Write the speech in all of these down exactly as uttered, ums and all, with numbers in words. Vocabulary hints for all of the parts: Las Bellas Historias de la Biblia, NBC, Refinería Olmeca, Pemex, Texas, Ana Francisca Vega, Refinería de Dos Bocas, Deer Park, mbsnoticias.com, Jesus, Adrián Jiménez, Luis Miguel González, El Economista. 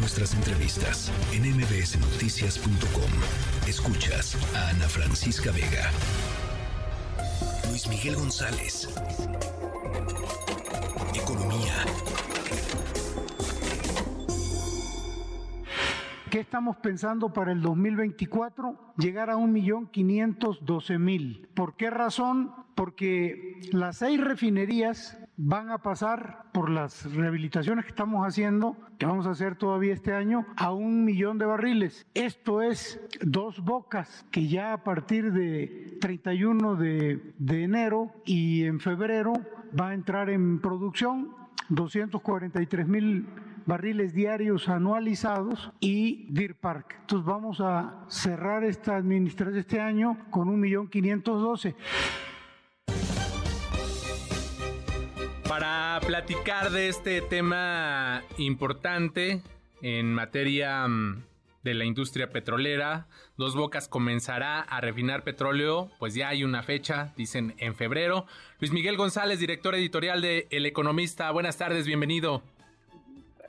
nuestras entrevistas en m b s noticias punto com. Escuchas a Ana Francisca Vega. Luis Miguel González. Economía. ¿Qué estamos pensando para el dos mil veinticuatro? Llegar a un millón quinientos doce mil. ¿Por qué razón? Porque las seis refinerías van a pasar por las rehabilitaciones que estamos haciendo, que vamos a hacer todavía este año, a un millón de barriles. Esto es Dos Bocas, que ya a partir de treinta y uno de, de enero y en febrero va a entrar en producción doscientos cuarenta y tres mil barriles diarios anualizados, y Deer Park. Entonces vamos a cerrar esta administración este año con un millón quinientos doce. Para platicar de este tema importante en materia de la industria petrolera, Dos Bocas comenzará a refinar petróleo, pues ya hay una fecha, dicen en febrero. Luis Miguel González, director editorial de El Economista. Buenas tardes, bienvenido.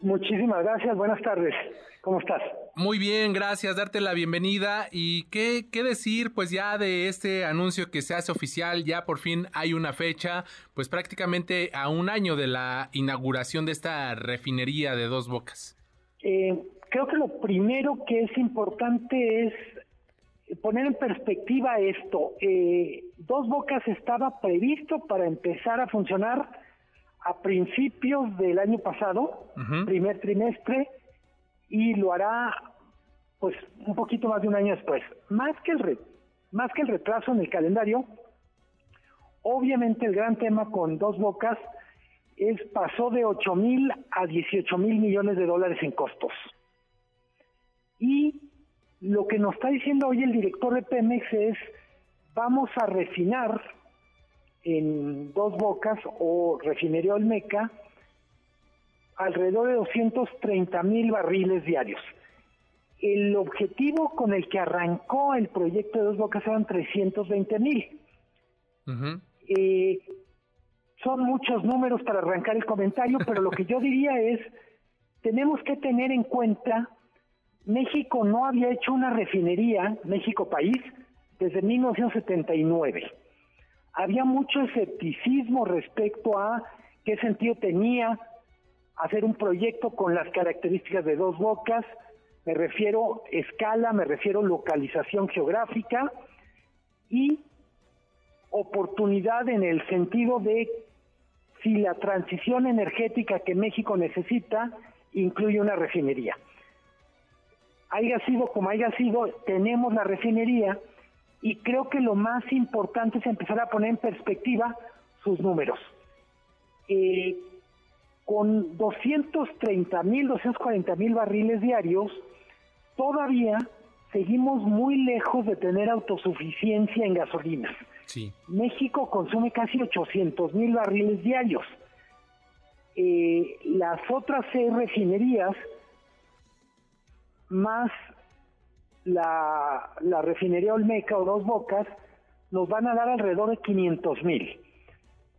Muchísimas gracias, buenas tardes. ¿Cómo estás? Muy bien, gracias, darte la bienvenida. ¿Y qué, qué decir pues ya de este anuncio que se hace oficial? Ya por fin hay una fecha, pues prácticamente a un año de la inauguración de esta refinería de Dos Bocas. Eh, creo que lo primero que es importante es poner en perspectiva esto. Eh, Dos Bocas estaba previsto para empezar a funcionar a principios del año pasado, uh-huh. primer trimestre, y lo hará pues un poquito más de un año después. Más que el re, más que el retraso en el calendario, obviamente el gran tema con Dos Bocas es pasó de ocho mil a dieciocho mil millones de dólares en costos. Y lo que nos está diciendo hoy el director de Pemex es, vamos a refinar en Dos Bocas o Refinería Olmeca alrededor de doscientos treinta mil barriles diarios. El objetivo con el que arrancó el proyecto de Dos Bocas eran trescientos veinte mil. Uh-huh. Eh, son muchos números para arrancar el comentario, pero lo que yo diría es, tenemos que tener en cuenta, México no había hecho una refinería, México país, desde mil novecientos setenta y nueve. Había mucho escepticismo respecto a qué sentido tenía hacer un proyecto con las características de Dos Bocas, me refiero escala, me refiero localización geográfica y oportunidad en el sentido de si la transición energética que México necesita incluye una refinería. Haya sido como haya sido, tenemos la refinería. Y creo que lo más importante es empezar a poner en perspectiva sus números. Eh, con doscientos treinta mil, doscientos cuarenta mil barriles diarios, todavía seguimos muy lejos de tener autosuficiencia en gasolinas. Sí. México consume casi ochocientos mil barriles diarios. Eh, las otras seis refinerías, más La, la refinería Olmeca o Dos Bocas, nos van a dar alrededor de quinientos mil.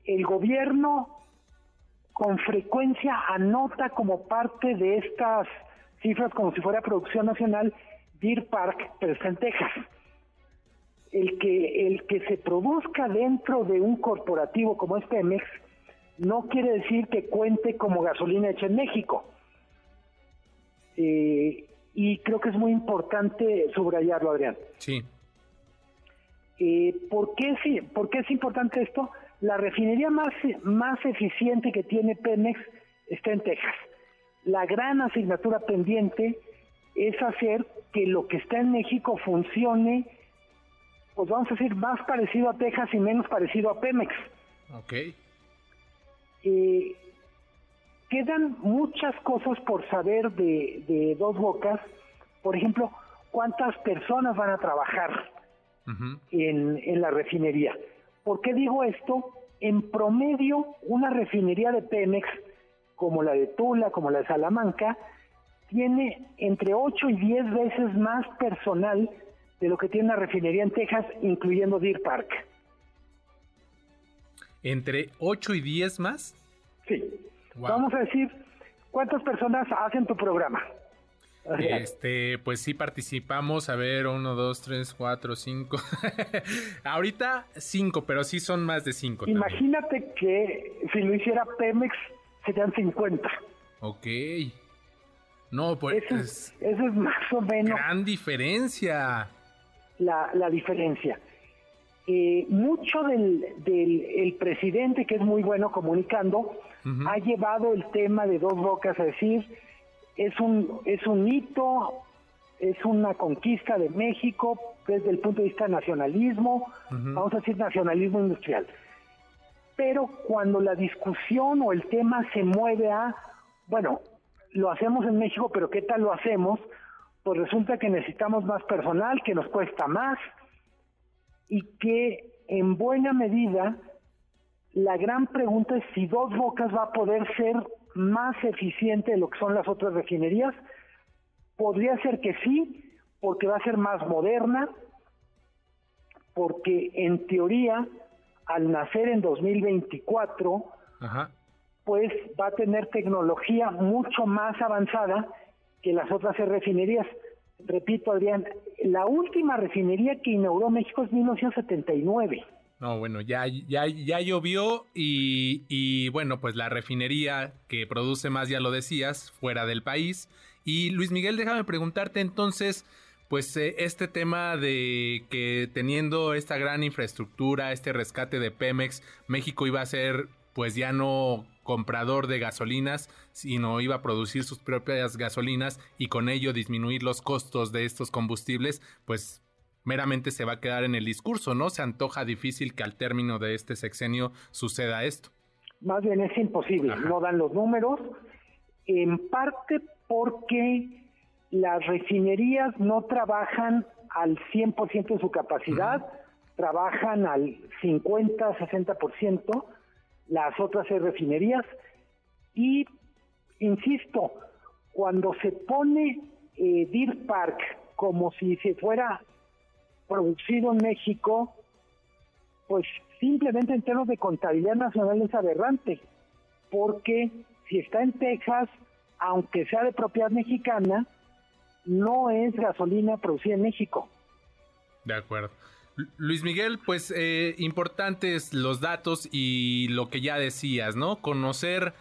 El gobierno con frecuencia anota como parte de estas cifras, como si fuera producción nacional, Deer Park, pero está en Texas. El que, el que se produzca dentro de un corporativo como es Pemex no quiere decir que cuente como gasolina hecha en México. Eh... Y creo que es muy importante subrayarlo, Adrián. Sí. Eh, ¿por qué sí? ¿Por qué es importante esto? La refinería más, más eficiente que tiene Pemex está en Texas. La gran asignatura pendiente es hacer que lo que está en México funcione, pues vamos a decir, más parecido a Texas y menos parecido a Pemex. Ok. Eh... Quedan muchas cosas por saber de, de Dos Bocas. Por ejemplo, ¿cuántas personas van a trabajar uh-huh. en, en la refinería? ¿Por qué digo esto? En promedio, una refinería de Pemex, como la de Tula, como la de Salamanca, tiene entre ocho y diez veces más personal de lo que tiene una refinería en Texas, incluyendo Deer Park. ¿Entre ocho y diez más? Sí. Wow. Vamos a decir, ¿cuántas personas hacen tu programa? Este, pues sí participamos, a ver, uno, dos, tres, cuatro, cinco. Ahorita cinco, pero sí son más de cinco. Imagínate también que si lo hiciera Pemex serían cincuenta. Ok. No, pues eso es, eso es más o menos. Gran diferencia. La, la diferencia. Eh, mucho del, del el presidente, que es muy bueno comunicando, uh-huh, ha llevado el tema de Dos Bocas a decir es un es un hito, es una conquista de México desde el punto de vista de nacionalismo, uh-huh, vamos a decir nacionalismo industrial. Pero cuando la discusión o el tema se mueve a, bueno, lo hacemos en México, pero ¿qué tal lo hacemos? Pues resulta que necesitamos más personal, que nos cuesta más, y que en buena medida la gran pregunta es si Dos Bocas va a poder ser más eficiente de lo que son las otras refinerías. Podría ser que sí, porque va a ser más moderna, porque en teoría al nacer en dos mil veinticuatro, ajá, pues va a tener tecnología mucho más avanzada que las otras refinerías. Repito, Adrián, la última refinería que inauguró México es mil novecientos setenta y nueve. No, bueno, ya ya ya llovió y, y bueno, pues la refinería que produce más, ya lo decías, fuera del país. Y Luis Miguel, déjame preguntarte entonces, pues eh, este tema de que teniendo esta gran infraestructura, este rescate de Pemex, México iba a ser pues ya no comprador de gasolinas, sino iba a producir sus propias gasolinas y con ello disminuir los costos de estos combustibles, pues meramente se va a quedar en el discurso, ¿no? Se antoja difícil que al término de este sexenio suceda esto. Más bien es imposible, ajá, no dan los números, en parte porque las refinerías no trabajan al cien por ciento de su capacidad, uh-huh, trabajan al cincuenta, sesenta por ciento, las otras refinerías, y insisto, cuando se pone eh, Deer Park como si se fuera producido en México, pues simplemente en términos de contabilidad nacional es aberrante, porque si está en Texas, aunque sea de propiedad mexicana, no es gasolina producida en México. De acuerdo. Luis Miguel, pues eh, importantes los datos y lo que ya decías, ¿no? Conocer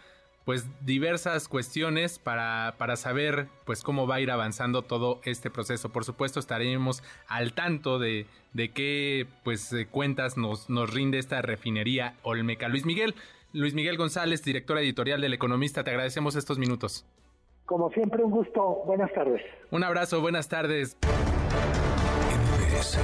pues diversas cuestiones para, para saber pues cómo va a ir avanzando todo este proceso. Por supuesto estaremos al tanto de, de qué pues cuentas nos, nos rinde esta refinería Olmeca. Luis Miguel, Luis Miguel González, director editorial del Economista, te agradecemos estos minutos. Como siempre, un gusto. Buenas tardes. Un abrazo, buenas tardes. N B C